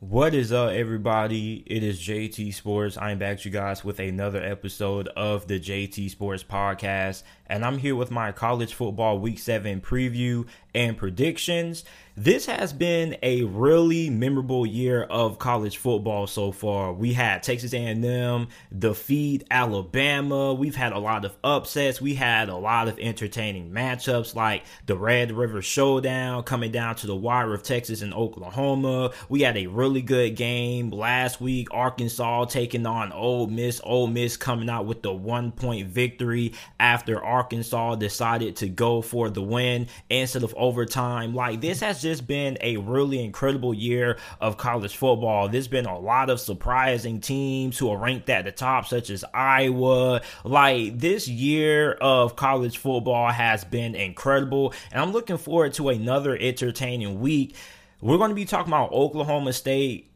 What is up, everybody? It is JT Sports. I am back to you guys with another episode of the JT Sports Podcast, and I'm here with my college football Week 7 preview and predictions. This has been a really memorable year of college football so far. We had Texas A&M defeat Alabama. We've had a lot of upsets. We had a lot of entertaining matchups like the Red River Showdown coming down to the wire of Texas and Oklahoma. We had a really good game last week. Arkansas taking on Ole Miss. Ole Miss coming out with the 1-point victory after Arkansas decided to go for the win instead of overtime. Like, this has just been a really incredible year of college football. There's been a lot of surprising teams who are ranked at the top, such as Iowa. Like, this year of college football has been incredible, and I'm looking forward to another entertaining week. We're going to be talking about Oklahoma State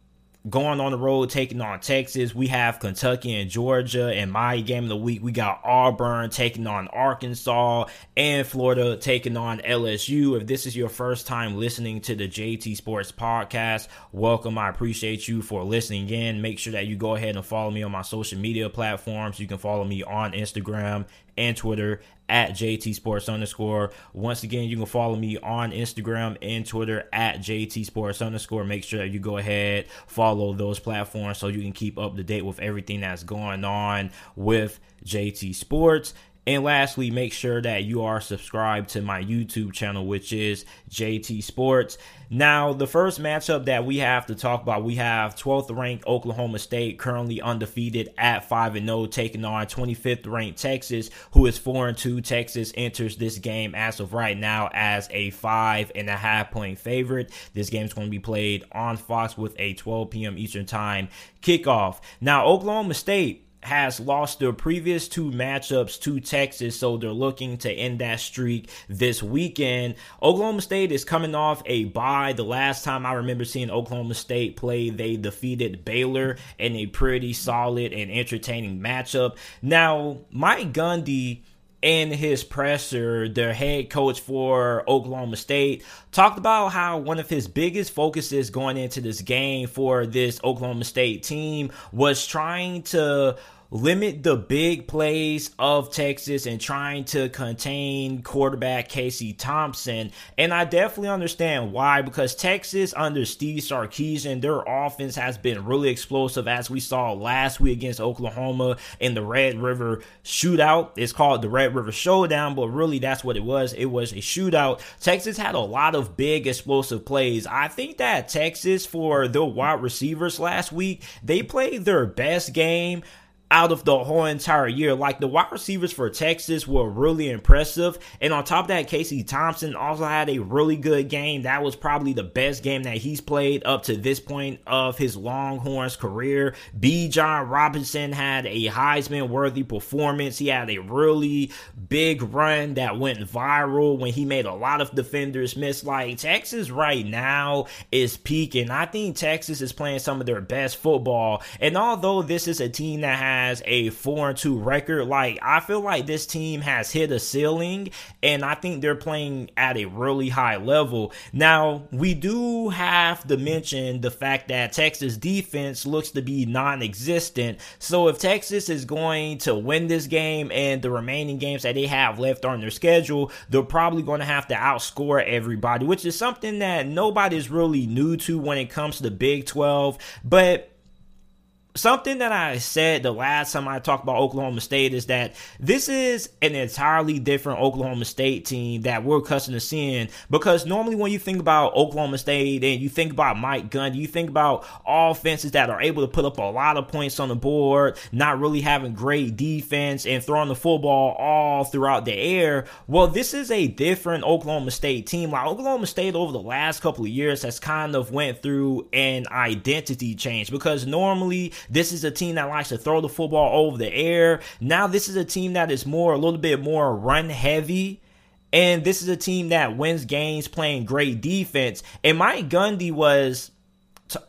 going on the road, taking on Texas. We have Kentucky and Georgia in my game of the week. We got Auburn taking on Arkansas and Florida taking on LSU. If this is your first time listening to the JT Sports Podcast, welcome. I appreciate you for listening in. Make sure that you go ahead and follow me on my social media platforms. You can follow me on Instagram and Twitter at JT Sports _. Once again, you can follow me on Instagram and Twitter at JT Sports _. Make sure that you go ahead, follow those platforms so you can keep up to date with everything that's going on with JT Sports. And lastly, make sure that you are subscribed to my YouTube channel, which is JT Sports. Now, the first matchup that we have to talk about, we have 12th ranked Oklahoma State, currently undefeated at 5-0, taking on 25th ranked Texas, who is 4-2. Texas enters this game as of right now as a 5.5-point favorite. This game is going to be played on Fox with a 12 p.m. Eastern time kickoff. Now, Oklahoma State has lost their previous two matchups to Texas, so they're looking to end that streak this weekend. Oklahoma State is coming off a bye. The last time I remember seeing Oklahoma State play, they defeated Baylor in a pretty solid and entertaining matchup. Now, Mike Gundy and his presser, their head coach for Oklahoma State, talked about how one of his biggest focuses going into this game for this Oklahoma State team was trying to limit the big plays of Texas and trying to contain quarterback Casey Thompson. And I definitely understand why, because Texas under Steve Sarkisian, their offense has been really explosive, as we saw last week against Oklahoma in the Red River Shootout. It's called the Red River Showdown, but really that's what it was. It was a shootout. Texas had a lot of big explosive plays. I think that Texas, for their wide receivers last week, they played their best game out of the whole entire year. Like, the wide receivers for Texas were really impressive. And on top of that, Casey Thompson also had a really good game. That was probably the best game that he's played up to this point of his Longhorns career. Bijan Robinson had a Heisman-worthy performance. He had a really big run that went viral when he made a lot of defenders miss. Like, Texas right now is peaking. I think Texas is playing some of their best football. And although this is a team that has a 4-2 record, like, I feel like this team has hit a ceiling, and I think they're playing at a really high level. Now, we do have to mention the fact that Texas defense looks to be non-existent. So if Texas is going to win this game and the remaining games that they have left on their schedule, they're probably going to have to outscore everybody, which is something that nobody's really new to when it comes to the Big 12. But something that I said the last time I talked about Oklahoma State is that this is an entirely different Oklahoma State team that we're accustomed to seeing, because normally when you think about Oklahoma State and you think about Mike Gundy, you think about offenses that are able to put up a lot of points on the board, not really having great defense, and throwing the football all throughout the air. Well, this is a different Oklahoma State team. Like, Oklahoma State over the last couple of years has kind of went through an identity change, because normally this is a team that likes to throw the football over the air. Now this is a team that is more, a little bit more run heavy. And this is a team that wins games playing great defense. And Mike Gundy was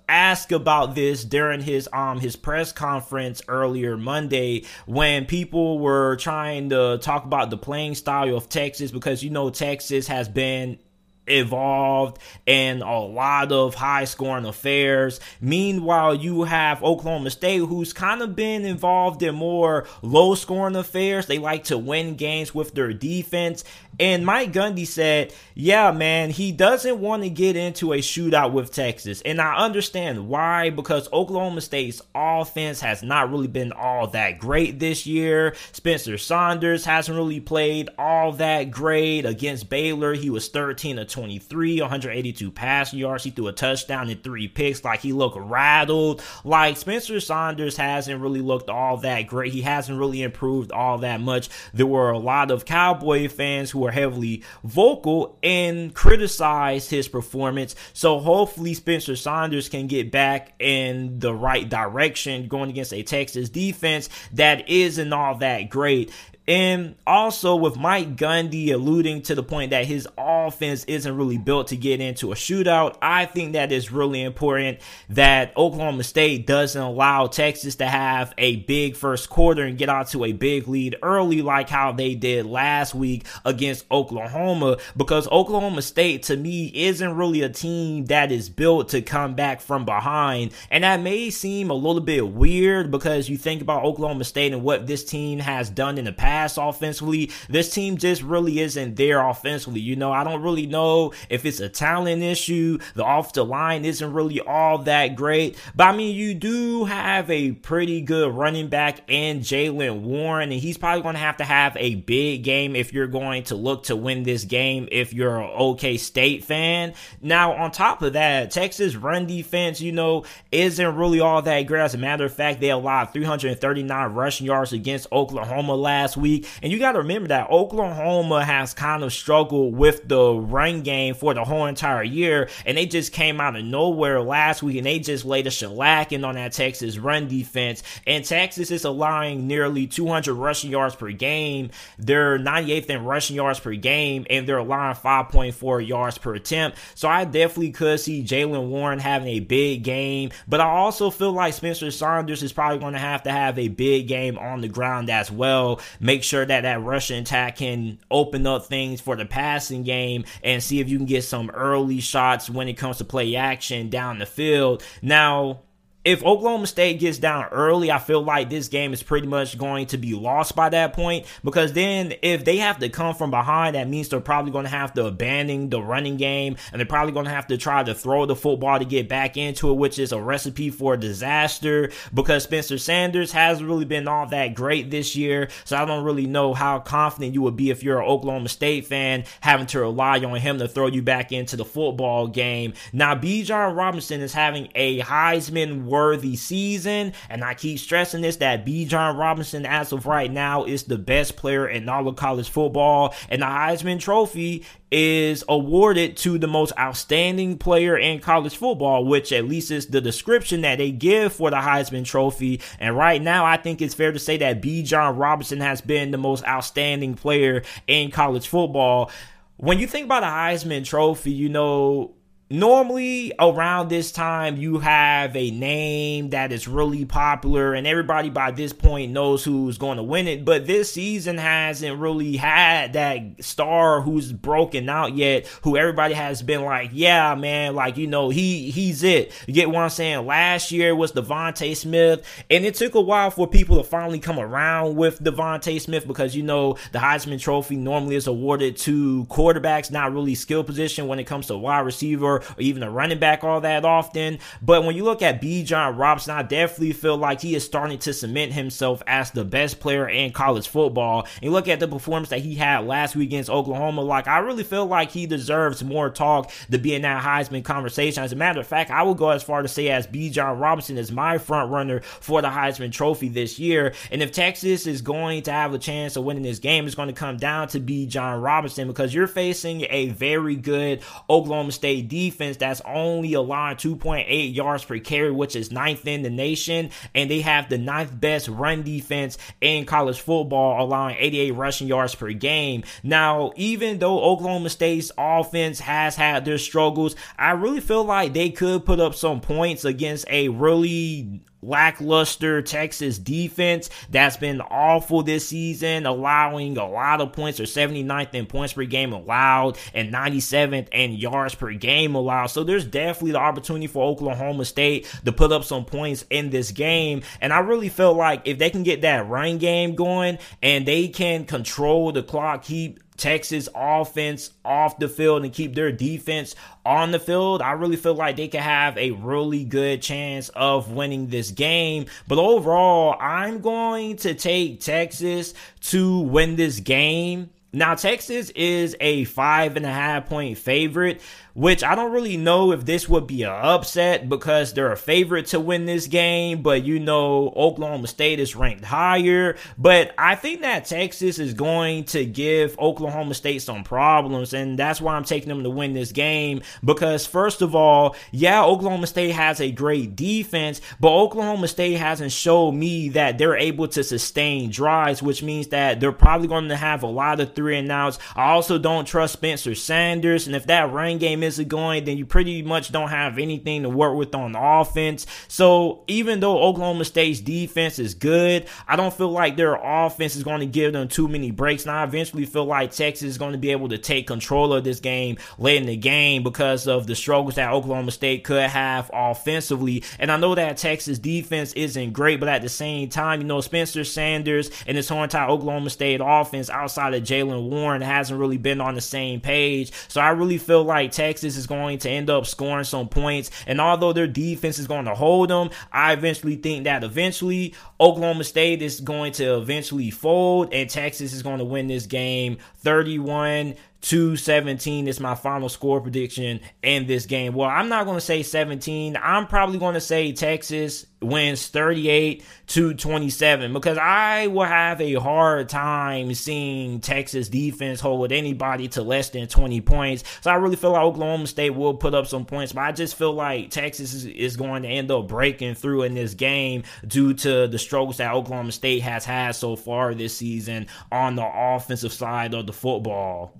asked about this during his press conference earlier Monday, when people were trying to talk about the playing style of Texas, because, you know, Texas has been involved in a lot of high-scoring affairs. Meanwhile, you have Oklahoma State, who's kind of been involved in more low-scoring affairs. They like to win games with their defense. And Mike Gundy said, yeah, man, he doesn't want to get into a shootout with Texas. And I understand why, because Oklahoma State's offense has not really been all that great this year. Spencer Sanders hasn't really played all that great. Against Baylor, he was 13-23, 182 passing yards. He threw a touchdown and 3 picks. Like, he looked rattled. Like, Spencer Sanders hasn't really looked all that great. He hasn't really improved all that much. There were a lot of Cowboy fans who were heavily vocal and criticize his performance. So hopefully Spencer Sanders can get back in the right direction going against a Texas defense that isn't all that great. And also with Mike Gundy alluding to the point that his offense isn't really built to get into a shootout, I think that is really important that Oklahoma State doesn't allow Texas to have a big first quarter and get out to a big lead early like how they did last week against Oklahoma, because Oklahoma State to me isn't really a team that is built to come back from behind. And that may seem a little bit weird because you think about Oklahoma State and what this team has done in the past offensively. This team just really isn't there offensively. You know, I don't really know if it's a talent issue. The off the line isn't really all that great. But I mean, you do have a pretty good running back in Jalen Warren, and he's probably going to have a big game if you're going to look to win this game if you're an OK State fan. Now, on top of that, Texas run defense, you know, isn't really all that great. As a matter of fact, they allowed 339 rushing yards against Oklahoma last week. And you got to remember that Oklahoma has kind of struggled with the run game for the whole entire year, and they just came out of nowhere last week and they just laid a shellacking on that Texas run defense. And Texas is allowing nearly 200 rushing yards per game. They're 98th in rushing yards per game, and they're allowing 5.4 yards per attempt. So I definitely could see Jalen Warren having a big game, but I also feel like Spencer Sanders is probably going to have a big game on the ground as well. Make sure that rushing attack can open up things for the passing game and see if you can get some early shots when it comes to play action down the field. Now, if Oklahoma State gets down early, I feel like this game is pretty much going to be lost by that point, because then if they have to come from behind, that means they're probably going to have to abandon the running game, and they're probably going to have to try to throw the football to get back into it, which is a recipe for disaster because Spencer Sanders hasn't really been all that great this year. So I don't really know how confident you would be if you're an Oklahoma State fan having to rely on him to throw you back into the football game. Now, Bijan Robinson is having a Heisman worthy season, and I keep stressing this, that Bijan Robinson as of right now is the best player in all of college football, and the Heisman Trophy is awarded to the most outstanding player in college football, which at least is the description that they give for the Heisman Trophy. And right now, I think it's fair to say that Bijan Robinson has been the most outstanding player in college football. When you think about the Heisman Trophy, you know, normally around this time you have a name that is really popular and everybody by this point knows who's going to win it, but this season hasn't really had that star who's broken out yet, who everybody has been like, yeah, man, like, you know, he's it. You get what I'm saying? Last year was Devontae Smith, and it took a while for people to finally come around with Devontae Smith because, you know, the Heisman Trophy normally is awarded to quarterbacks, not really skill position when it comes to wide receiver or even a running back all that often. But when you look at Bijan Robinson, I definitely feel like he is starting to cement himself as the best player in college football. And you look at the performance that he had last week against Oklahoma, like, I really feel like he deserves more talk to be in that Heisman conversation. As a matter of fact, I would go as far to say as Bijan Robinson is my front runner for the Heisman Trophy this year. And if Texas is going to have a chance of winning this game, it's going to come down to Bijan Robinson, because you're facing a very good Oklahoma State defense defense that's only allowing 2.8 yards per carry, which is 9th in the nation, and they have the 9th best run defense in college football, allowing 88 rushing yards per game. Now, even though Oklahoma State's offense has had their struggles, I really feel like they could put up some points against a really lackluster Texas defense that's been awful this season, allowing a lot of points, or 79th in points per game allowed and 97th in yards per game allowed. So there's definitely the opportunity for Oklahoma State to put up some points in this game, and I really feel like if they can get that run game going and they can control the clock, keep Texas offense off the field and keep their defense on the field, I really feel like they could have a really good chance of winning this game. But overall, I'm going to take Texas to win this game. Now, Texas is a 5.5-point favorite, which I don't really know if this would be an upset because they're a favorite to win this game, but you know Oklahoma State is ranked higher. But I think that Texas is going to give Oklahoma State some problems, and that's why I'm taking them to win this game, because first of all, yeah, Oklahoma State has a great defense, but Oklahoma State hasn't shown me that they're able to sustain drives, which means that they're probably going to have a lot of 3-and-outs. I also don't trust Spencer Sanders, and if that run game isn't going, then you pretty much don't have anything to work with on offense. So even though Oklahoma State's defense is good, I don't feel like their offense is going to give them too many breaks. And I eventually feel like Texas is going to be able to take control of this game late in the game because of the struggles that Oklahoma State could have offensively. And I know that Texas defense isn't great, but at the same time, you know, Spencer Sanders and this whole entire Oklahoma State offense outside of Jalen Warren hasn't really been on the same page. So I really feel like Texas is going to end up scoring some points, and although their defense is going to hold them, I eventually think that eventually Oklahoma State is going to eventually fold, and Texas is going to win this game 31-17 is my final score prediction in this game. Well, I'm not going to say 17. I'm probably going to say Texas wins 38-27 because I will have a hard time seeing Texas defense hold anybody to less than 20 points. So I really feel like Oklahoma State will put up some points, but I just feel like Texas is going to end up breaking through in this game due to the struggles that Oklahoma State has had so far this season on the offensive side of the football.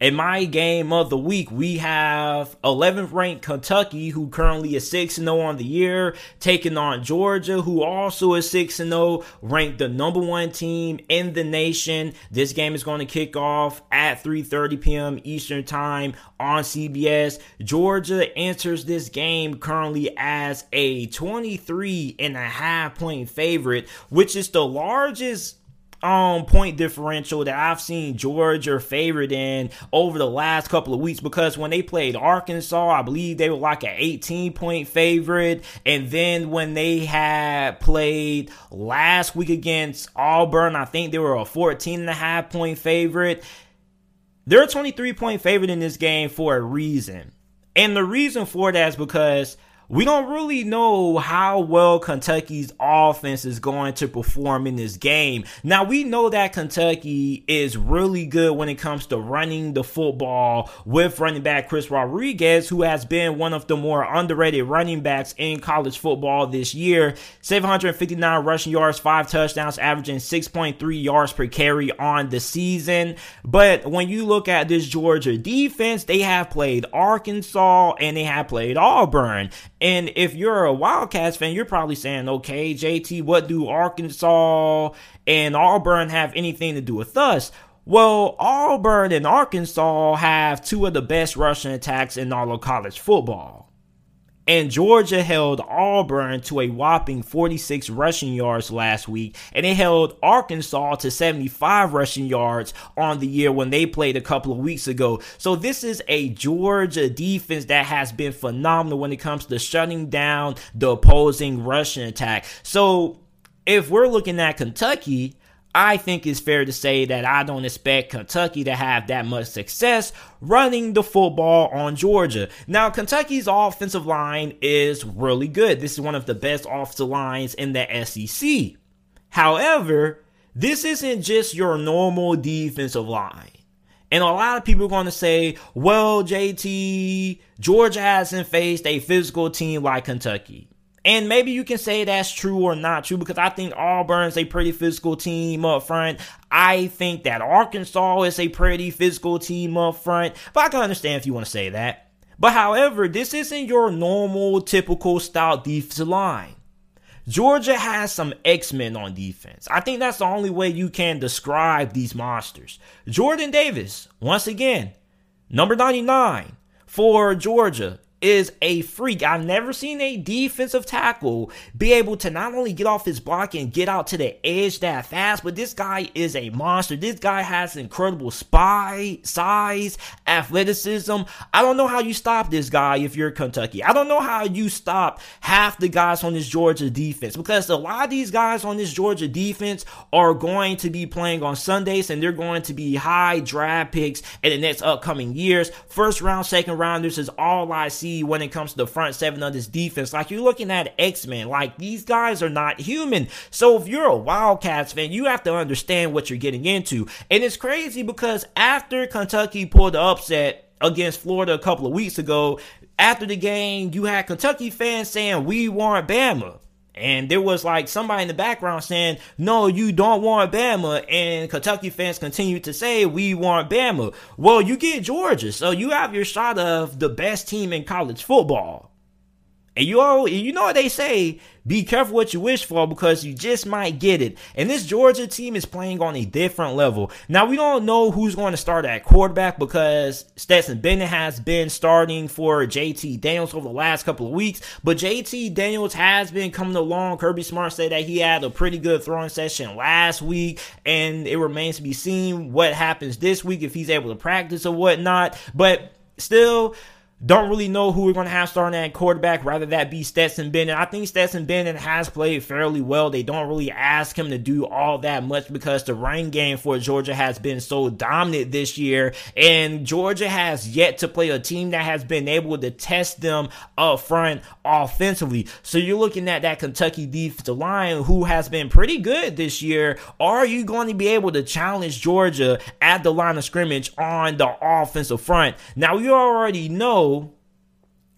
In my game of the week, we have 11th ranked Kentucky, who currently is 6-0 on the year, taking on Georgia, who also is 6-0, ranked the number one team in the nation. This game is going to kick off at 3:30 p.m. Eastern Time on CBS. Georgia enters this game currently as a 23.5-point favorite, which is the largest point differential that I've seen Georgia favored in over the last couple of weeks, because when they played Arkansas, I believe they were like an 18-point favorite, and then when they had played last week against Auburn, I think they were a 14.5-point favorite. They're a 23-point favorite in this game for a reason, and the reason for that is because we don't really know how well Kentucky's offense is going to perform in this game. Now, we know that Kentucky is really good when it comes to running the football with running back Chris Rodriguez, who has been one of the more underrated running backs in college football this year. 759 rushing yards, 5 touchdowns, averaging 6.3 yards per carry on the season. But when you look at this Georgia defense, they have played Arkansas and they have played Auburn. And if you're a Wildcats fan, you're probably saying, okay, JT, what do Arkansas and Auburn have anything to do with us? Well, Auburn and Arkansas have two of the best rushing attacks in all of college football. And Georgia held Auburn to a whopping 46 rushing yards last week, and they held Arkansas to 75 rushing yards on the year when they played a couple of weeks ago. So this is a Georgia defense that has been phenomenal when it comes to shutting down the opposing rushing attack. So if we're looking at Kentucky, I think it's fair to say that I don't expect Kentucky to have that much success running the football on Georgia. Now, Kentucky's offensive line is really good. This is one of the best offensive lines in the SEC. However, this isn't just your normal defensive line. And a lot of people are going to say, well, JT, Georgia hasn't faced a physical team like Kentucky. And maybe you can say that's true or not true, because I think Auburn's a pretty physical team up front. I think that Arkansas is a pretty physical team up front. But I can understand if you want to say that. But however, this isn't your normal, typical style defensive line. Georgia has some X-Men on defense. I think that's the only way you can describe these monsters. Jordan Davis, once again, number 99 for Georgia, is a freak. I've never seen a defensive tackle be able to not only get off his block and get out to the edge that fast, but this guy is a monster. This guy has incredible size, athleticism. I don't know how you stop this guy if you're Kentucky. I don't know how you stop half the guys on this Georgia defense, because a lot of these guys on this Georgia defense are going to be playing on Sundays, and they're going to be high draft picks in the next upcoming years. First round, second rounders is all I see when it comes to the front seven of this defense. Like, you're looking at X-Men. Like, these guys are not human. So if you're a Wildcats fan, you have to understand what you're getting into. And it's crazy because after Kentucky pulled the upset against Florida a couple of weeks ago, after the game, you had Kentucky fans saying, "We want Bama." And there was like somebody in the background saying, "No, you don't want Bama." And Kentucky fans continue to say, "We want Bama." Well, you get Georgia. So you have your shot of the best team in college football. And you know what they say, be careful what you wish for, because you just might get it. And this Georgia team is playing on a different level. Now, we don't know who's going to start at quarterback, because Stetson Bennett has been starting for JT Daniels over the last couple of weeks. But JT Daniels has been coming along. Kirby Smart said that he had a pretty good throwing session last week, and it remains to be seen what happens this week, if he's able to practice or whatnot. But still, don't really know who we're going to have starting at quarterback, rather that be Stetson Bennett. I think Stetson Bennett has played fairly well. They don't really ask him to do all that much, because the run game for Georgia has been so dominant this year, and Georgia has yet to play a team that has been able to test them up front offensively. So you're looking at that Kentucky defensive line, who has been pretty good this year. Are you going to be able to challenge Georgia at the line of scrimmage on the offensive front? Now, you already know,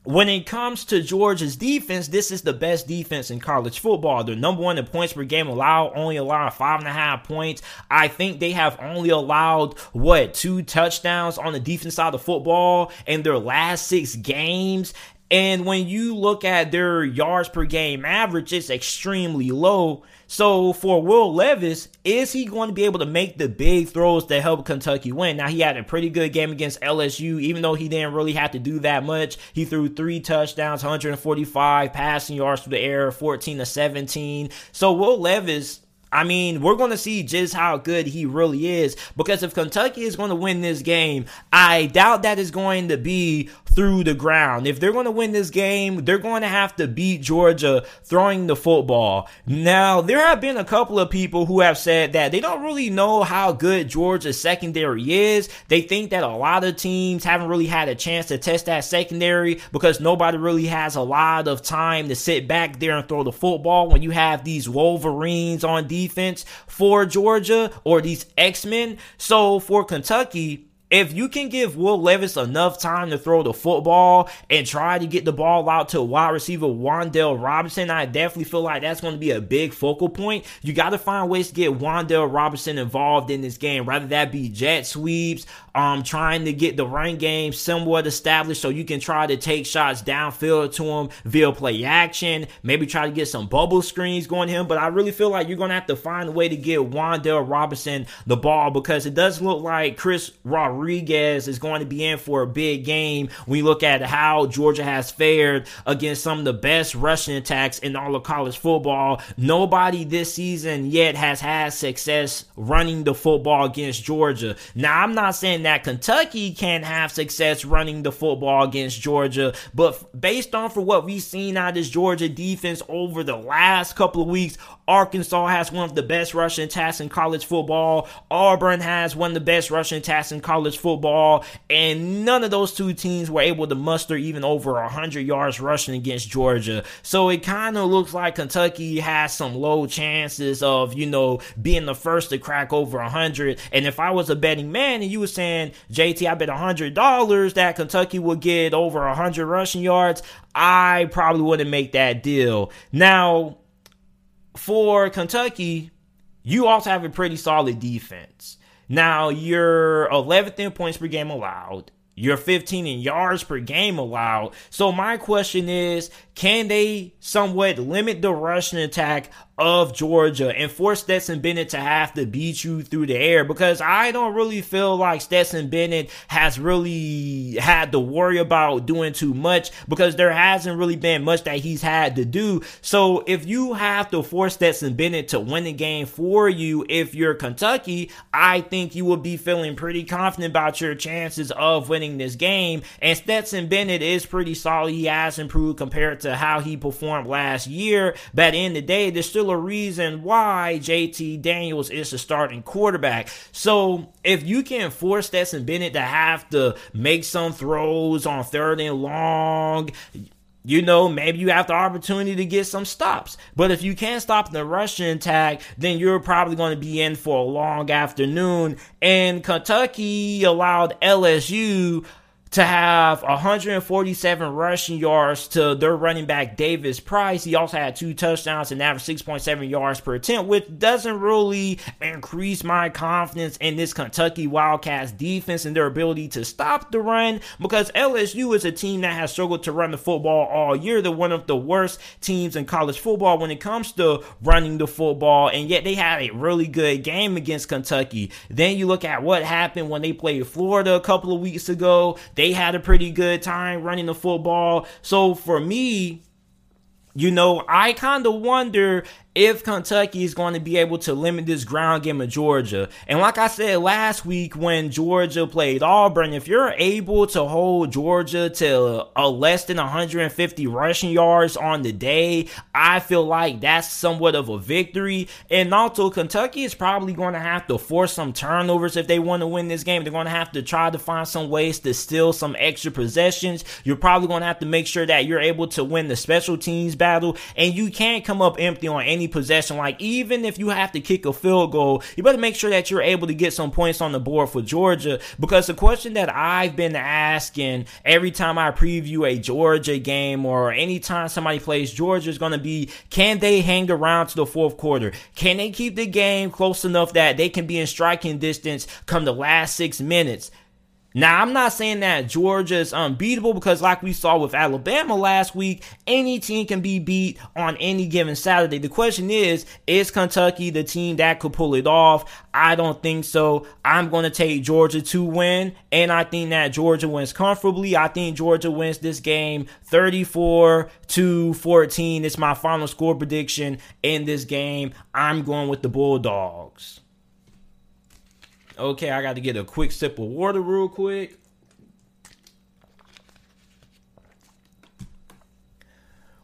when it comes to Georgia's defense, this is the best defense in college football. They're number one in points per game allowed, only allowed 5.5 points. I think they have only allowed, 2 touchdowns on the defense side of football in their last 6 games. And when you look at their yards per game average, it's extremely low. So for Will Levis, is he going to be able to make the big throws to help Kentucky win? Now, he had a pretty good game against LSU, even though he didn't really have to do that much. He threw 3 touchdowns, 145 passing yards through the air, 14-17. So Will Levis, I mean, we're going to see just how good he really is, because if Kentucky is going to win this game, I doubt that is going to be through the ground. If they're going to win this game, they're going to have to beat Georgia throwing the football. Now, there have been a couple of people who have said that they don't really know how good Georgia's secondary is. They think that a lot of teams haven't really had a chance to test that secondary, because nobody really has a lot of time to sit back there and throw the football when you have these Wolverines on defense for Georgia, or these X-Men. So for Kentucky, if you can give Will Levis enough time to throw the football and try to get the ball out to wide receiver Wan'Dale Robinson, I definitely feel like that's going to be a big focal point. You got to find ways to get Wan'Dale Robinson involved in this game, rather that be jet sweeps, trying to get the run game somewhat established so you can try to take shots downfield to him via play action, maybe try to get some bubble screens going to him. But I really feel like you're going to have to find a way to get Wan'Dale Robinson the ball, because it does look like Chris Rodriguez is going to be in for a big game when you look at how Georgia has fared against some of the best rushing attacks in all of college football. Nobody this season yet has had success running the football against Georgia. Now, I'm not saying that Kentucky can have success running the football against Georgia, but based on for what we've seen out of this Georgia defense over the last couple of weeks, Arkansas has one of the best rushing attacks in college football. Auburn has one of the best rushing attacks in college college football, and none of those two teams were able to muster even over 100 yards rushing against Georgia. So it kind of looks like Kentucky has some low chances of, you know, being the first to crack over 100. And if I was a betting man and you were saying, JT, I bet $100 that Kentucky will get over 100 rushing yards, I probably wouldn't make that deal. Now, for Kentucky, you also have a pretty solid defense. Now, you're 11th in points per game allowed. You're 15 in yards per game allowed. So my question is, can they somewhat limit the rushing attack of Georgia and force Stetson Bennett to have to beat you through the air? Because I don't really feel like Stetson Bennett has really had to worry about doing too much, because there hasn't really been much that he's had to do. So if you have to force Stetson Bennett to win the game for you, if you're Kentucky, I think you will be feeling pretty confident about your chances of winning this game. And Stetson Bennett is pretty solid. He has improved compared to how he performed last year. But in the day, there's still a reason why JT Daniels is the starting quarterback. So if you can force Stetson Bennett to have to make some throws on third and long, you know, maybe you have the opportunity to get some stops. But if you can't stop the rushing attack, then you're probably going to be in for a long afternoon. And Kentucky allowed LSU to have 147 rushing yards to their running back Davis Price. He also had 2 touchdowns and averaged 6.7 yards per attempt, which doesn't really increase my confidence in this Kentucky Wildcats defense and their ability to stop the run, because LSU is a team that has struggled to run the football all year. They're one of the worst teams in college football when it comes to running the football, and yet they had a really good game against Kentucky. Then you look at what happened when they played Florida a couple of weeks ago. They had a pretty good time running the football. So for me, you know, I kind of wonder if Kentucky is going to be able to limit this ground game of Georgia. And like I said last week when Georgia played Auburn, if you're able to hold Georgia to a less than 150 rushing yards on the day, I feel like that's somewhat of a victory. And also, Kentucky is probably going to have to force some turnovers if they want to win this game. They're going to have to try to find some ways to steal some extra possessions. You're probably going to have to make sure that you're able to win the special teams back. And you can't come up empty on any possession. Like, even if you have to kick a field goal, you better make sure that you're able to get some points on the board for Georgia. Because the question that I've been asking every time I preview a Georgia game or anytime somebody plays Georgia is going to be, can they hang around to the fourth quarter? Can they keep the game close enough that they can be in striking distance come the last 6 minutes? Now, I'm not saying that Georgia is unbeatable, because like we saw with Alabama last week, any team can be beat on any given Saturday. The question is Kentucky the team that could pull it off? I don't think so. I'm going to take Georgia to win, and I think that Georgia wins comfortably. I think Georgia wins this game 34-14. It's my final score prediction in this game. I'm going with the Bulldogs. Okay, I got to get a quick sip of water real quick.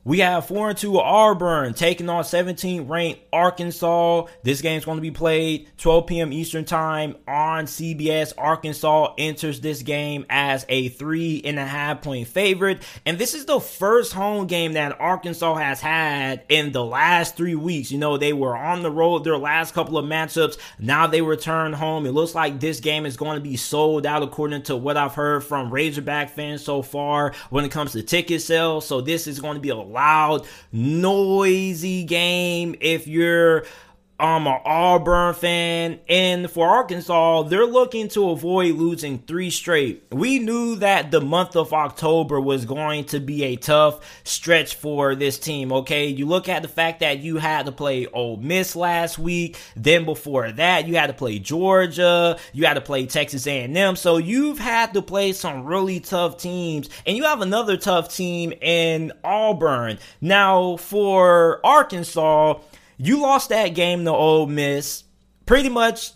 We have 4-2 Auburn taking on 17th-ranked Arkansas. This game's going to be played 12 p.m. Eastern Time on CBS. Arkansas enters this game as a 3.5-point favorite. And this is the first home game that Arkansas has had in the last 3 weeks. You know, they were on the road their last couple of matchups. Now they return home. It looks like this game is going to be sold out according to what I've heard from Razorback fans so far when it comes to ticket sales. So this is going to be a loud, noisy game if you're an Auburn fan. And for Arkansas, they're looking to avoid losing 3 straight. We knew that the month of October was going to be a tough stretch for this team, okay? You look at the fact that you had to play Ole Miss last week. Then before that, you had to play Georgia. You had to play Texas A&M. So you've had to play some really tough teams. And you have another tough team in Auburn. Now, for Arkansas, you lost that game to Ole Miss. Pretty much,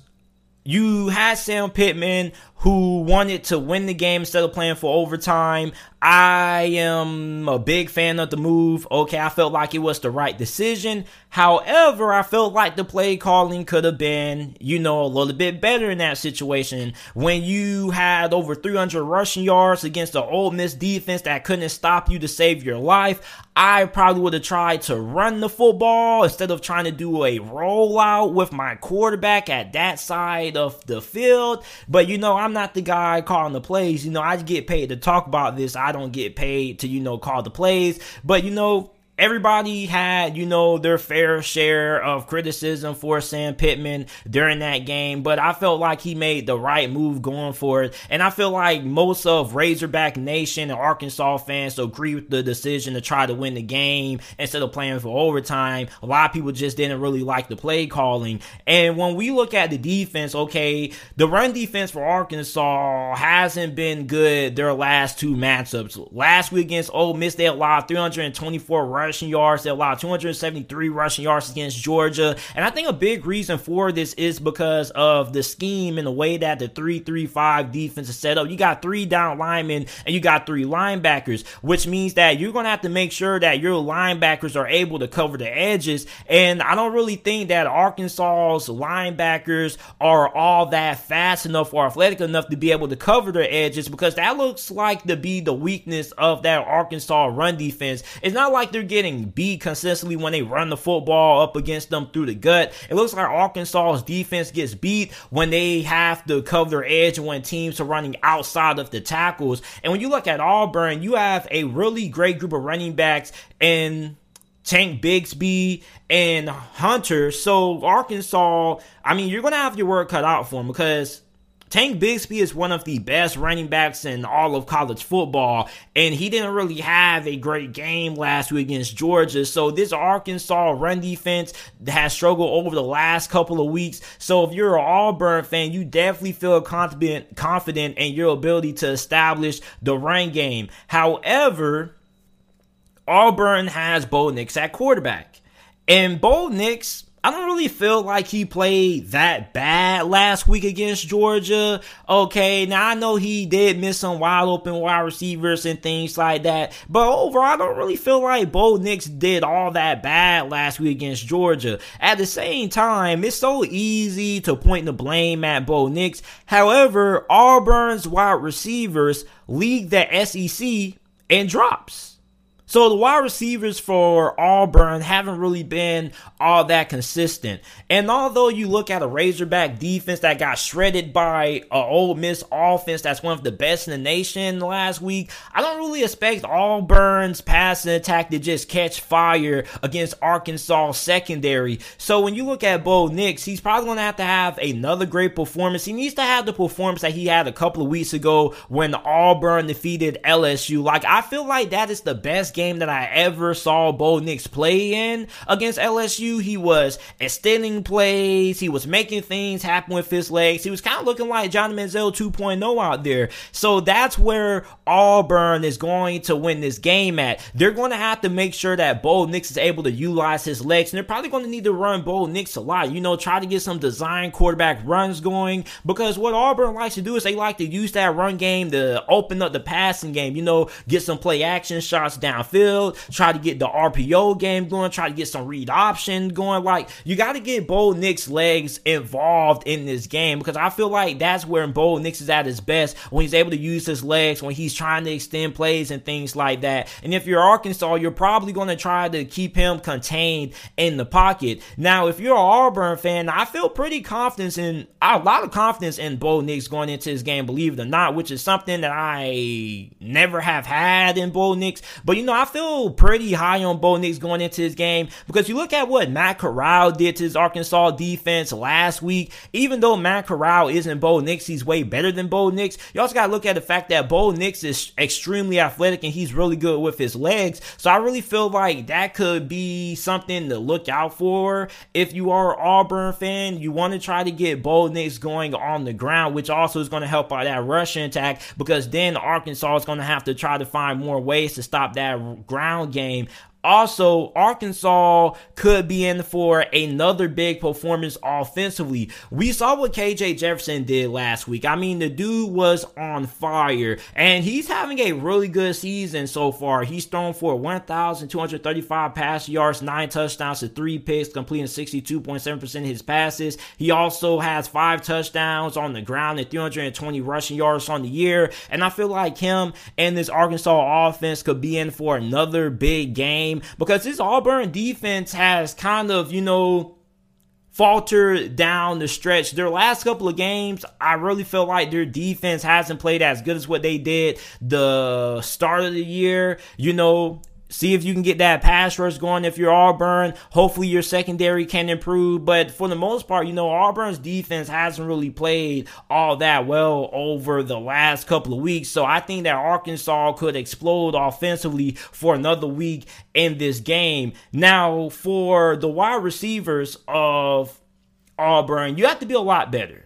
you had Sam Pittman who wanted to win the game instead of playing for overtime. I am a big fan of the move. Okay, I felt like it was the right decision. However, I felt like the play calling could have been, you know, a little bit better in that situation. When you had over 300 rushing yards against the Ole Miss defense that couldn't stop you to save your life, I probably would have tried to run the football instead of trying to do a rollout with my quarterback at that side of the field. But, you know, I'm not the guy calling the plays. You know, I get paid to talk about this. I don't get paid to, you know, call the plays. But, you know, everybody had, you know, their fair share of criticism for Sam Pittman during that game, but I felt like he made the right move going for it, and I feel like most of Razorback Nation and Arkansas fans agree with the decision to try to win the game instead of playing for overtime. A lot of people just didn't really like the play calling, and when we look at the defense, okay, the run defense for Arkansas hasn't been good their last two matchups. Last week against Ole Miss, they allowed 324 rushing yards. They allowed 273 rushing yards against Georgia. And I think a big reason for this is because of the scheme and the way that the 3-3-5 defense is set up. You got three down linemen and you got three linebackers, which means that you're going to have to make sure that your linebackers are able to cover the edges. And I don't really think that Arkansas's linebackers are all that fast enough or athletic enough to be able to cover their edges, because that looks like to be the weakness of that Arkansas run defense. It's not like they're getting beat consistently when they run the football up against them through the gut. It looks like Arkansas's defense gets beat when they have to cover their edge when teams are running outside of the tackles. And when you look at Auburn, you have a really great group of running backs in Tank Bigsby and Hunter. So Arkansas, I mean, you're going to have your work cut out for them, because Tank Bigsby is one of the best running backs in all of college football, and he didn't really have a great game last week against Georgia. So this Arkansas run defense has struggled over the last couple of weeks. So if you're an Auburn fan, you definitely feel confident in your ability to establish the run game. However, Auburn has Bo Nix at quarterback, and Bo Nix, I don't really feel like he played that bad last week against Georgia. Okay, now I know he did miss some wide open wide receivers and things like that, but overall, I don't really feel like Bo Nix did all that bad last week against Georgia. At the same time, it's so easy to point the blame at Bo Nix. However, Auburn's wide receivers lead the SEC in drops. So the wide receivers for Auburn haven't really been all that consistent. And although you look at a Razorback defense that got shredded by an Ole Miss offense that's one of the best in the nation last week, I don't really expect Auburn's passing attack to just catch fire against Arkansas secondary. So when you look at Bo Nix, he's probably going to have another great performance. He needs to have the performance that he had a couple of weeks ago when Auburn defeated LSU. Like, I feel like that is the best game that I ever saw Bo Nix play in against LSU. He was extending plays. He was making things happen with his legs. He was kind of looking like Johnny Manziel 2.0 out there. So that's where Auburn is going to win this game at. They're going to have to make sure that Bo Nix is able to utilize his legs, and they're probably going to need to run Bo Nix a lot. You know, try to get some design quarterback runs going, because what Auburn likes to do is they like to use that run game to open up the passing game. You know, get some play action shots down field, try to get the RPO game going, try to get some read option going. Like, you got to get Bo Nix legs involved in this game, because I feel like that's where Bo Nix is at his best, when he's able to use his legs, when he's trying to extend plays and things like that. And if you're Arkansas, you're probably going to try to keep him contained in the pocket. Now, if you're an Auburn fan, I feel pretty confident in a lot of confidence in Bo Nix going into this game, believe it or not, which is something that I never have had in Bo Nix. But, you know, I feel pretty high on Bo Nix going into this game, because you look at what Matt Corral did to his Arkansas defense last week. Even though Matt Corral isn't Bo Nix, he's way better than Bo Nix. You also got to look at the fact that Bo Nix is extremely athletic and he's really good with his legs. So I really feel like that could be something to look out for. If you are an Auburn fan, you want to try to get Bo Nix going on the ground, which also is going to help out that rushing attack, because then Arkansas is going to have to try to find more ways to stop that ground game Also, Arkansas could be in for another big performance offensively. We saw what KJ Jefferson did last week. I mean, the dude was on fire, and he's having a really good season so far. He's thrown for 1,235 pass yards, 9 touchdowns to 3 picks, completing 62.7% of his passes. He also has 5 touchdowns on the ground and 320 rushing yards on the year. And I feel like him and this Arkansas offense could be in for another big game, because this Auburn defense has kind of, falter down the stretch. Their last couple of games, I really feel like their defense hasn't played as good as what they did the start of the year. See if you can get that pass rush going if you're Auburn. Hopefully your secondary can improve. But for the most part, Auburn's defense hasn't really played all that well over the last couple of weeks. So I think that Arkansas could explode offensively for another week in this game. Now, for the wide receivers of Auburn, you have to be a lot better.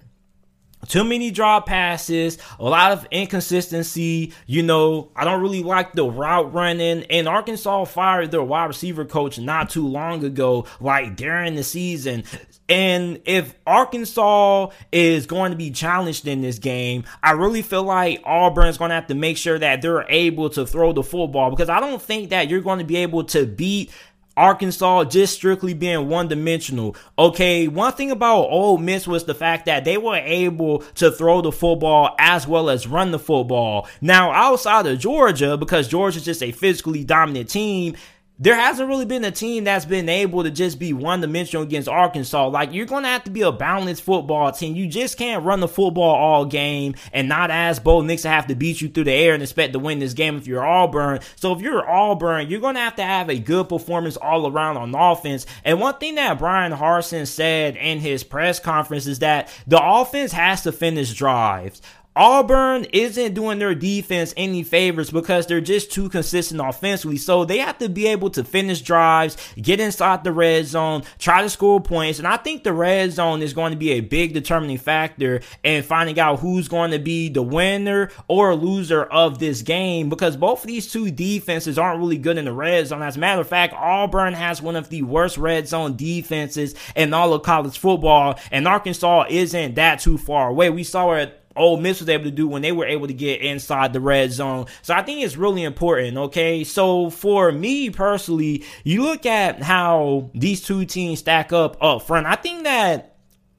Too many drop passes, a lot of inconsistency. I don't really like the route running. And Arkansas fired their wide receiver coach not too long ago, like during the season. And if Arkansas is going to be challenged in this game, I really feel like Auburn's going to have to make sure that they're able to throw the football, because I don't think that you're going to be able to beat Arkansas just strictly being one-dimensional. Okay, one thing about Ole Miss was the fact that they were able to throw the football as well as run the football. Now, outside of Georgia, because Georgia's just a physically dominant team, there hasn't really been a team that's been able to just be one-dimensional against Arkansas. Like, you're going to have to be a balanced football team. You just can't run the football all game and not ask Bo Nix to have to beat you through the air and expect to win this game if you're Auburn. So if you're Auburn, you're going to have a good performance all around on offense. And one thing that Brian Harsin said in his press conference is that the offense has to finish drives. Auburn isn't doing their defense any favors because they're just too consistent offensively. So they have to be able to finish drives, get inside the red zone, try to score points. And I think the red zone is going to be a big determining factor in finding out who's going to be the winner or loser of this game, because both of these two defenses aren't really good in the red zone. As a matter of fact, Auburn has one of the worst red zone defenses in all of college football, and Arkansas isn't that too far away. We saw it Ole Miss was able to do when they were able to get inside the red zone. So I think it's really important, okay? So for me personally, you look at how these two teams stack up front. I think that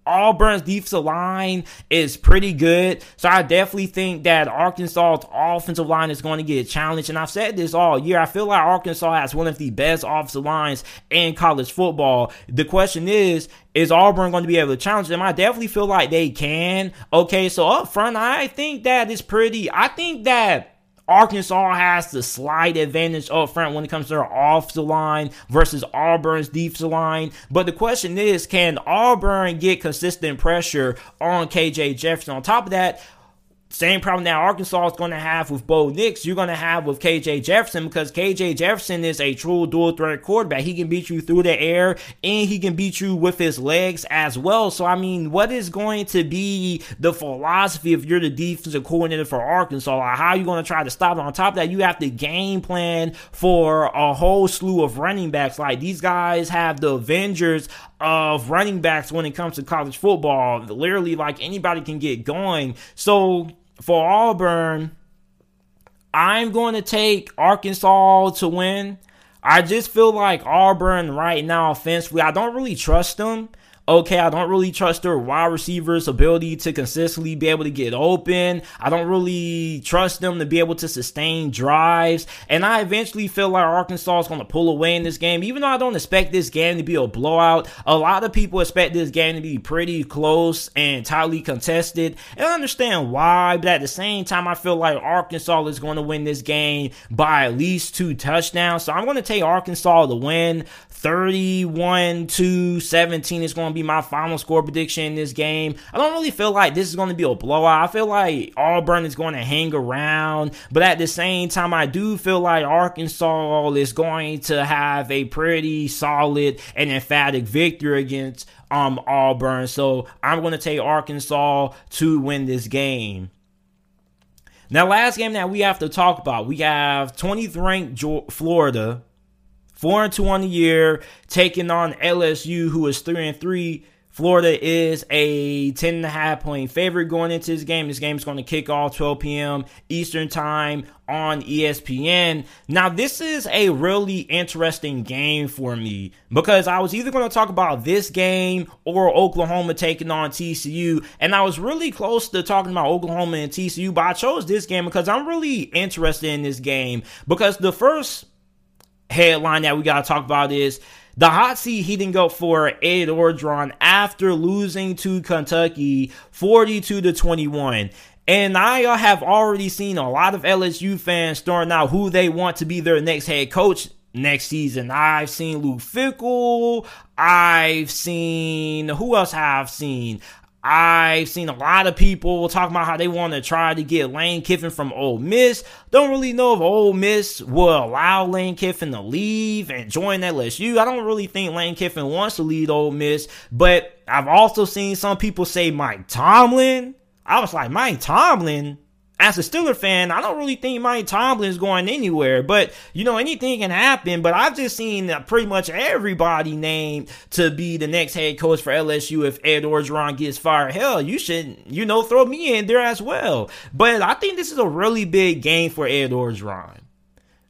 Auburn's defensive line is pretty good. So I definitely think that Arkansas's offensive line is going to get challenged. And I've said this all year. I feel like Arkansas has one of the best offensive lines in college football. The question is Auburn going to be able to challenge them? I definitely feel like they can. Okay, so up front, I think that Arkansas has the slight advantage up front when it comes to their offensive line versus Auburn's defensive line. But the question is, can Auburn get consistent pressure on KJ Jefferson? On top of that, same problem that Arkansas is going to have with Bo Nix, you're going to have with KJ Jefferson, because KJ Jefferson is a true dual threat quarterback. He can beat you through the air and he can beat you with his legs as well. So, I mean, what is going to be the philosophy if you're the defensive coordinator for Arkansas? Like, how are you going to try to stop it? On top of that, you have to game plan for a whole slew of running backs. Like, these guys have the Avengers of running backs when it comes to college football. Literally, like, anybody can get going. So for Auburn, I'm going to take Arkansas to win. I just feel like Auburn right now offensively, I don't really trust them. Okay, I don't really trust their wide receivers' ability to consistently be able to get open. I don't really trust them to be able to sustain drives. And I eventually feel like Arkansas is going to pull away in this game. Even though I don't expect this game to be a blowout, a lot of people expect this game to be pretty close and tightly contested. And I understand why, but at the same time, I feel like Arkansas is going to win this game by at least 2 touchdowns. So I'm going to take Arkansas to win. 31-17 is going to be my final score prediction in this game. I don't really feel like this is going to be a blowout. I feel like Auburn is going to hang around, but at the same time, I do feel like Arkansas is going to have a pretty solid and emphatic victory against Auburn. So I'm going to take Arkansas to win this game. Now, last game that we have to talk about, we have 20th ranked Florida 4-2 on the year, taking on LSU, who is 3-3. Florida is a 10.5 point favorite going into this game. This game is going to kick off 12 p.m. Eastern time on ESPN. Now, this is a really interesting game for me because I was either going to talk about this game or Oklahoma taking on TCU. And I was really close to talking about Oklahoma and TCU, but I chose this game because I'm really interested in this game because the first headline that we got to talk about is the hot seat heating up for Ed Orgeron after losing to Kentucky 42-21. And I have already seen a lot of LSU fans throwing out who they want to be their next head coach next season. I've seen Luke Fickell. I've seen a lot of people talking about how they want to try to get Lane Kiffin from Ole Miss. Don't really know if Ole Miss will allow Lane Kiffin to leave and join LSU. I don't really think Lane Kiffin wants to lead Ole Miss. But I've also seen some people say Mike Tomlin. I was like, Mike Tomlin? As a Steelers fan, I don't really think Mike Tomlin is going anywhere. But, you know, anything can happen. But I've just seen pretty much everybody named to be the next head coach for LSU if Ed Orgeron gets fired. Hell, you should, you know, throw me in there as well. But I think this is a really big game for Ed Orgeron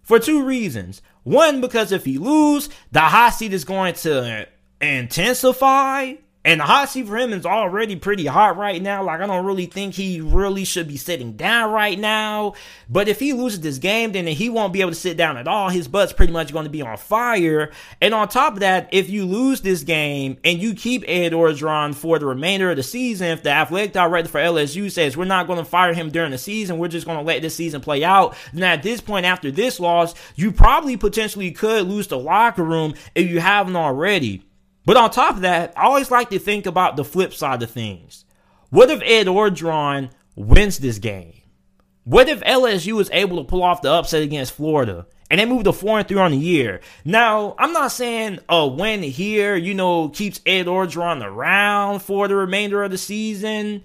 for two reasons. One, because if he loses, the hot seat is going to intensify. And the hot seat for him is already pretty hot right now. Like, I don't really think he really should be sitting down right now. But if he loses this game, then he won't be able to sit down at all. His butt's pretty much going to be on fire. And on top of that, if you lose this game and you keep Ed Orgeron for the remainder of the season, if the athletic director for LSU says, we're not going to fire him during the season, we're just going to let this season play out, then at this point, after this loss, you probably potentially could lose the locker room if you haven't already. But on top of that, I always like to think about the flip side of things. What if Ed Orgeron wins this game? What if LSU is able to pull off the upset against Florida and they move to 4-3 on the year? Now, I'm not saying a win here, you know, keeps Ed Orgeron around for the remainder of the season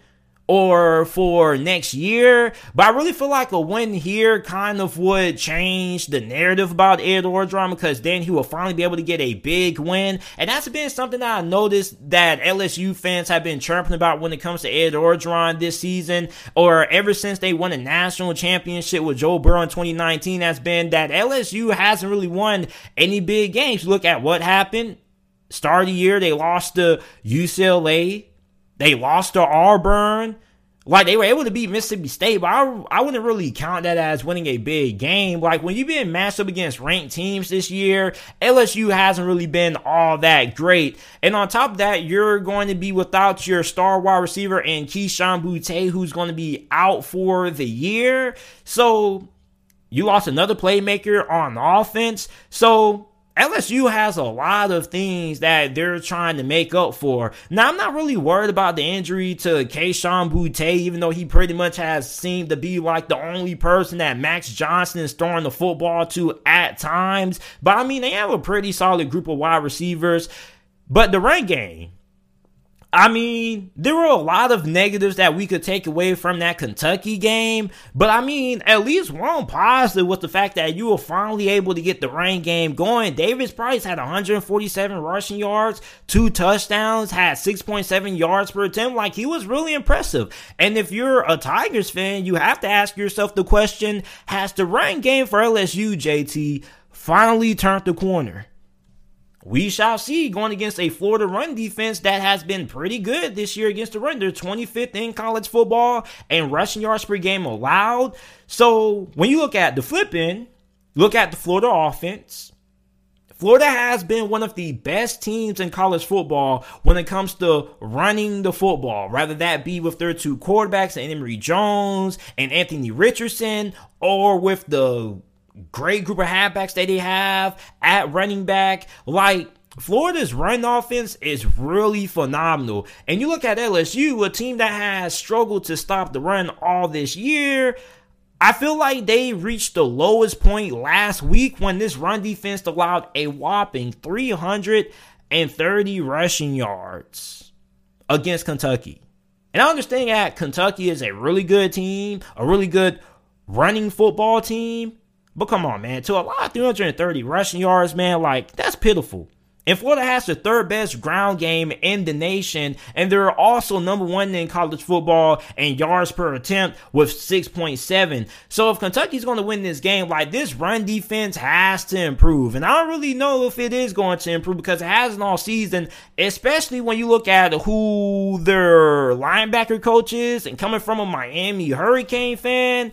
or for next year, but I really feel like a win here kind of would change the narrative about Ed Orgeron because then he will finally be able to get a big win. And that's been something that I noticed that LSU fans have been chirping about when it comes to Ed Orgeron this season, or ever since they won a national championship with Joe Burrow in 2019, has been that LSU hasn't really won any big games. Look at what happened. Start of the year, they lost to UCLA. They lost to Auburn. Like, they were able to beat Mississippi State, but I wouldn't really count that as winning a big game. Like, when you've been matched up against ranked teams this year, LSU hasn't really been all that great. And on top of that, you're going to be without your star wide receiver and Keyshawn Boutte, who's going to be out for the year. So, you lost another playmaker on offense. So, LSU has a lot of things that they're trying to make up for. Now, I'm not really worried about the injury to Keyshawn Boutte, even though he pretty much has seemed to be like the only person that Max Johnson is throwing the football to at times. But, I mean, they have a pretty solid group of wide receivers. But the run game, I mean, there were a lot of negatives that we could take away from that Kentucky game, but I mean, at least one positive was the fact that you were finally able to get the rain game going. Davis Price had 147 rushing yards, 2 touchdowns, had 6.7 yards per attempt. Like, he was really impressive. And if you're a Tigers fan, you have to ask yourself the question, has the rain game for LSU, JT, finally turned the corner? We shall see, going against a Florida run defense that has been pretty good this year against the run. They're 25th in college football and rushing yards per game allowed. So when you look at the flipping, look at the Florida offense. Florida has been one of the best teams in college football when it comes to running the football, rather that be with their 2 quarterbacks, Emory Jones and Anthony Richardson, or with the great group of halfbacks that they have at running back. Like, Florida's run offense is really phenomenal. And you look at LSU, a team that has struggled to stop the run all this year. I feel like they reached the lowest point last week when this run defense allowed a whopping 330 rushing yards against Kentucky. And I understand that Kentucky is a really good team, a really good running football team. But come on, man. To allow 330 rushing yards, man, like, that's pitiful. And Florida has the third best ground game in the nation, and they're also number one in college football in yards per attempt with 6.7. So if Kentucky's going to win this game, like, this run defense has to improve. And I don't really know if it is going to improve because it hasn't all season, especially when you look at who their linebacker coach is, and coming from a Miami Hurricane fan.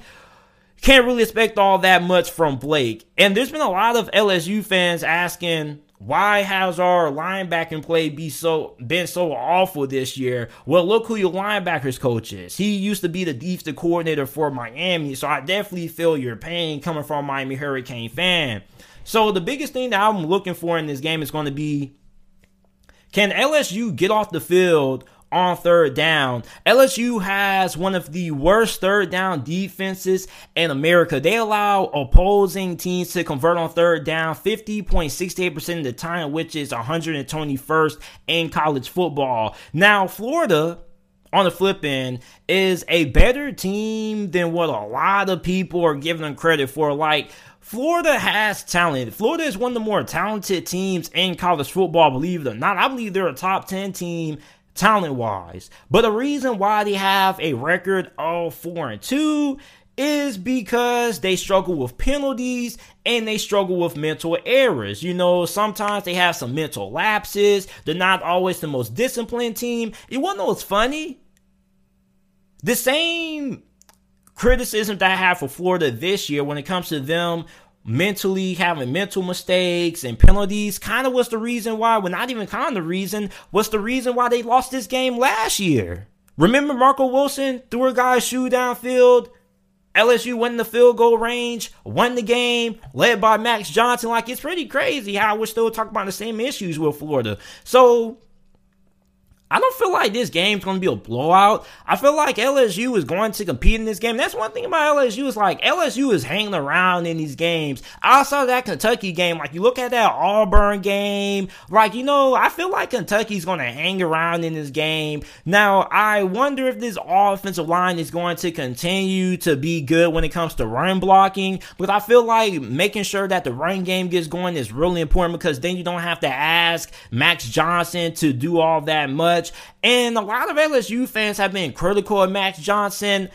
Can't really expect all that much from Blake. And there's been a lot of LSU fans asking, why has our linebacking play been so awful this year? Well, look who your linebackers coach is. He used to be the defensive coordinator for Miami, so I definitely feel your pain coming from a Miami Hurricane fan. So the biggest thing that I'm looking for in this game is going to be, can LSU get off the field on third down? LSU has one of the worst third down defenses in America. They allow opposing teams to convert on third down 50.68% of the time, which is 121st in college football. Now, Florida, on the flip end, is a better team than what a lot of people are giving them credit for. Like, Florida has talent. Florida is one of the more talented teams in college football, believe it or not. I believe they're a top 10 team talent-wise. But the reason why they have a record of 4-2 is because they struggle with penalties and they struggle with mental errors. You know, sometimes they have some mental lapses. They're not always the most disciplined team. You want to know what's funny? The same criticism that I have for Florida this year when it comes to them mentally having mental mistakes and penalties was the reason why they lost this game last year. Remember, Marco Wilson threw a guy's shoe downfield. LSU went in the field goal range, won the game, led by Max Johnson. Like, it's pretty crazy how we're still talking about the same issues with Florida. So I don't feel like this game's going to be a blowout. I feel like LSU is going to compete in this game. That's one thing about LSU is, like, LSU is hanging around in these games. Outside of that Kentucky game, like, you look at that Auburn game, like, you know, I feel like Kentucky's going to hang around in this game. Now, I wonder if this offensive line is going to continue to be good when it comes to run blocking, but I feel like making sure that the run game gets going is really important, because then you don't have to ask Max Johnson to do all that much. And a lot of LSU fans have been critical of Max Johnson.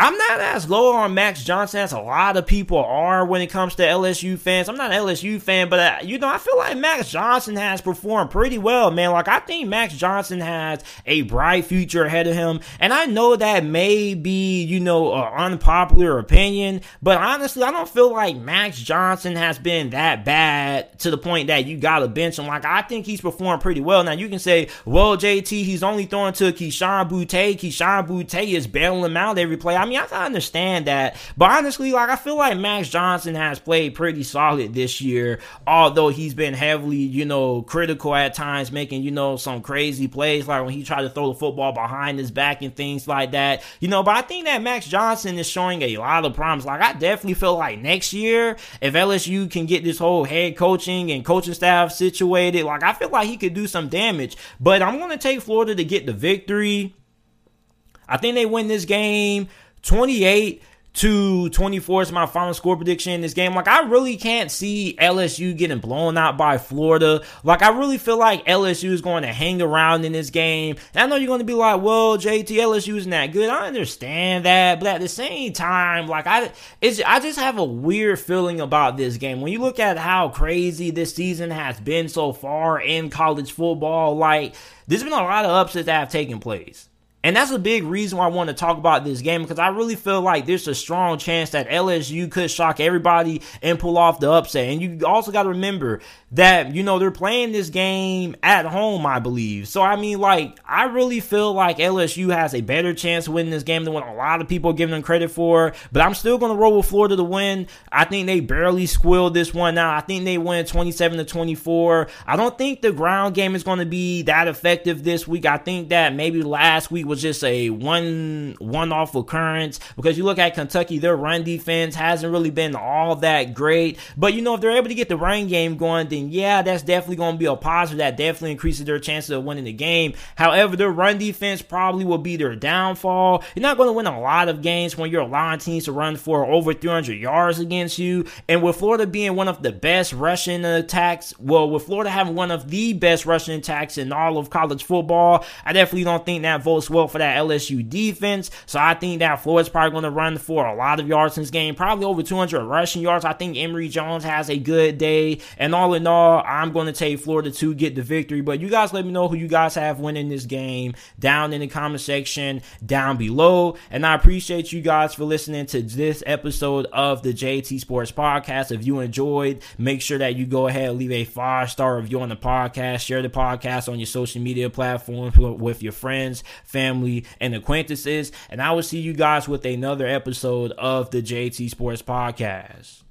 I'm not as low on Max Johnson as a lot of people are when it comes to LSU fans. I'm not an LSU fan, but, you know, I feel like Max Johnson has performed pretty well, man. Like, I think Max Johnson has a bright future ahead of him. And I know that may be, you know, an unpopular opinion, but honestly, I don't feel like Max Johnson has been that bad to the point that you gotta bench him. Like, I think he's performed pretty well. Now, you can say, well, JT, he's only throwing to Keyshawn Boutte. Keyshawn Boutte is bailing him out every play. I mean, I can understand that, but honestly, like, I feel like Max Johnson has played pretty solid this year, although he's been heavily, you know, critical at times, making, you know, some crazy plays, like when he tried to throw the football behind his back and things like that, you know. But I think that Max Johnson is showing a lot of promise. Like, I definitely feel like next year, if LSU can get this whole head coaching and coaching staff situated, like, I feel like he could do some damage. But I'm going to take Florida to get the victory. I think they win this game 28-24 is my final score prediction in this game. Like, I really can't see LSU getting blown out by Florida. Like, I really feel like LSU is going to hang around in this game. And I know you're going to be like, well, JT, LSU isn't that good. I understand that. But at the same time, like, I just have a weird feeling about this game. When you look at how crazy this season has been so far in college football, like, there's been a lot of upsets that have taken place. And that's a big reason why I want to talk about this game, because I really feel like there's a strong chance that LSU could shock everybody and pull off the upset. And you also got to remember that, you know, they're playing this game at home, I believe. So, I mean, like, I really feel like LSU has a better chance of winning this game than what a lot of people are giving them credit for. But I'm still going to roll with Florida to win. I think they barely squealed this one out. I think they win 27-24. I don't think the ground game is going to be that effective this week. I think that maybe last week was was just a one-off occurrence, because you look at Kentucky, their run defense hasn't really been all that great. But, you know, if they're able to get the run game going, then, yeah, that's definitely going to be a positive. That definitely increases their chances of winning the game. However, their run defense probably will be their downfall. You're not going to win a lot of games when you're allowing teams to run for over 300 yards against you. And with Florida being one of the best rushing attacks, well, with Florida having one of the best rushing attacks in all of college football, I definitely don't think that votes well for that LSU defense. So I think that Florida's probably going to run for a lot of yards in this game, probably over 200 rushing yards. I think Emory Jones has a good day. And all in all, I'm going to take Florida to get the victory. But you guys let me know who you guys have winning this game down in the comment section down below. And I appreciate you guys for listening to this episode of the JT Sports Podcast. If you enjoyed, make sure that you go ahead and leave a 5-star review on the podcast. Share the podcast on your social media platforms with your friends, family, and acquaintances. And I will see you guys with another episode of the JT Sports Podcast.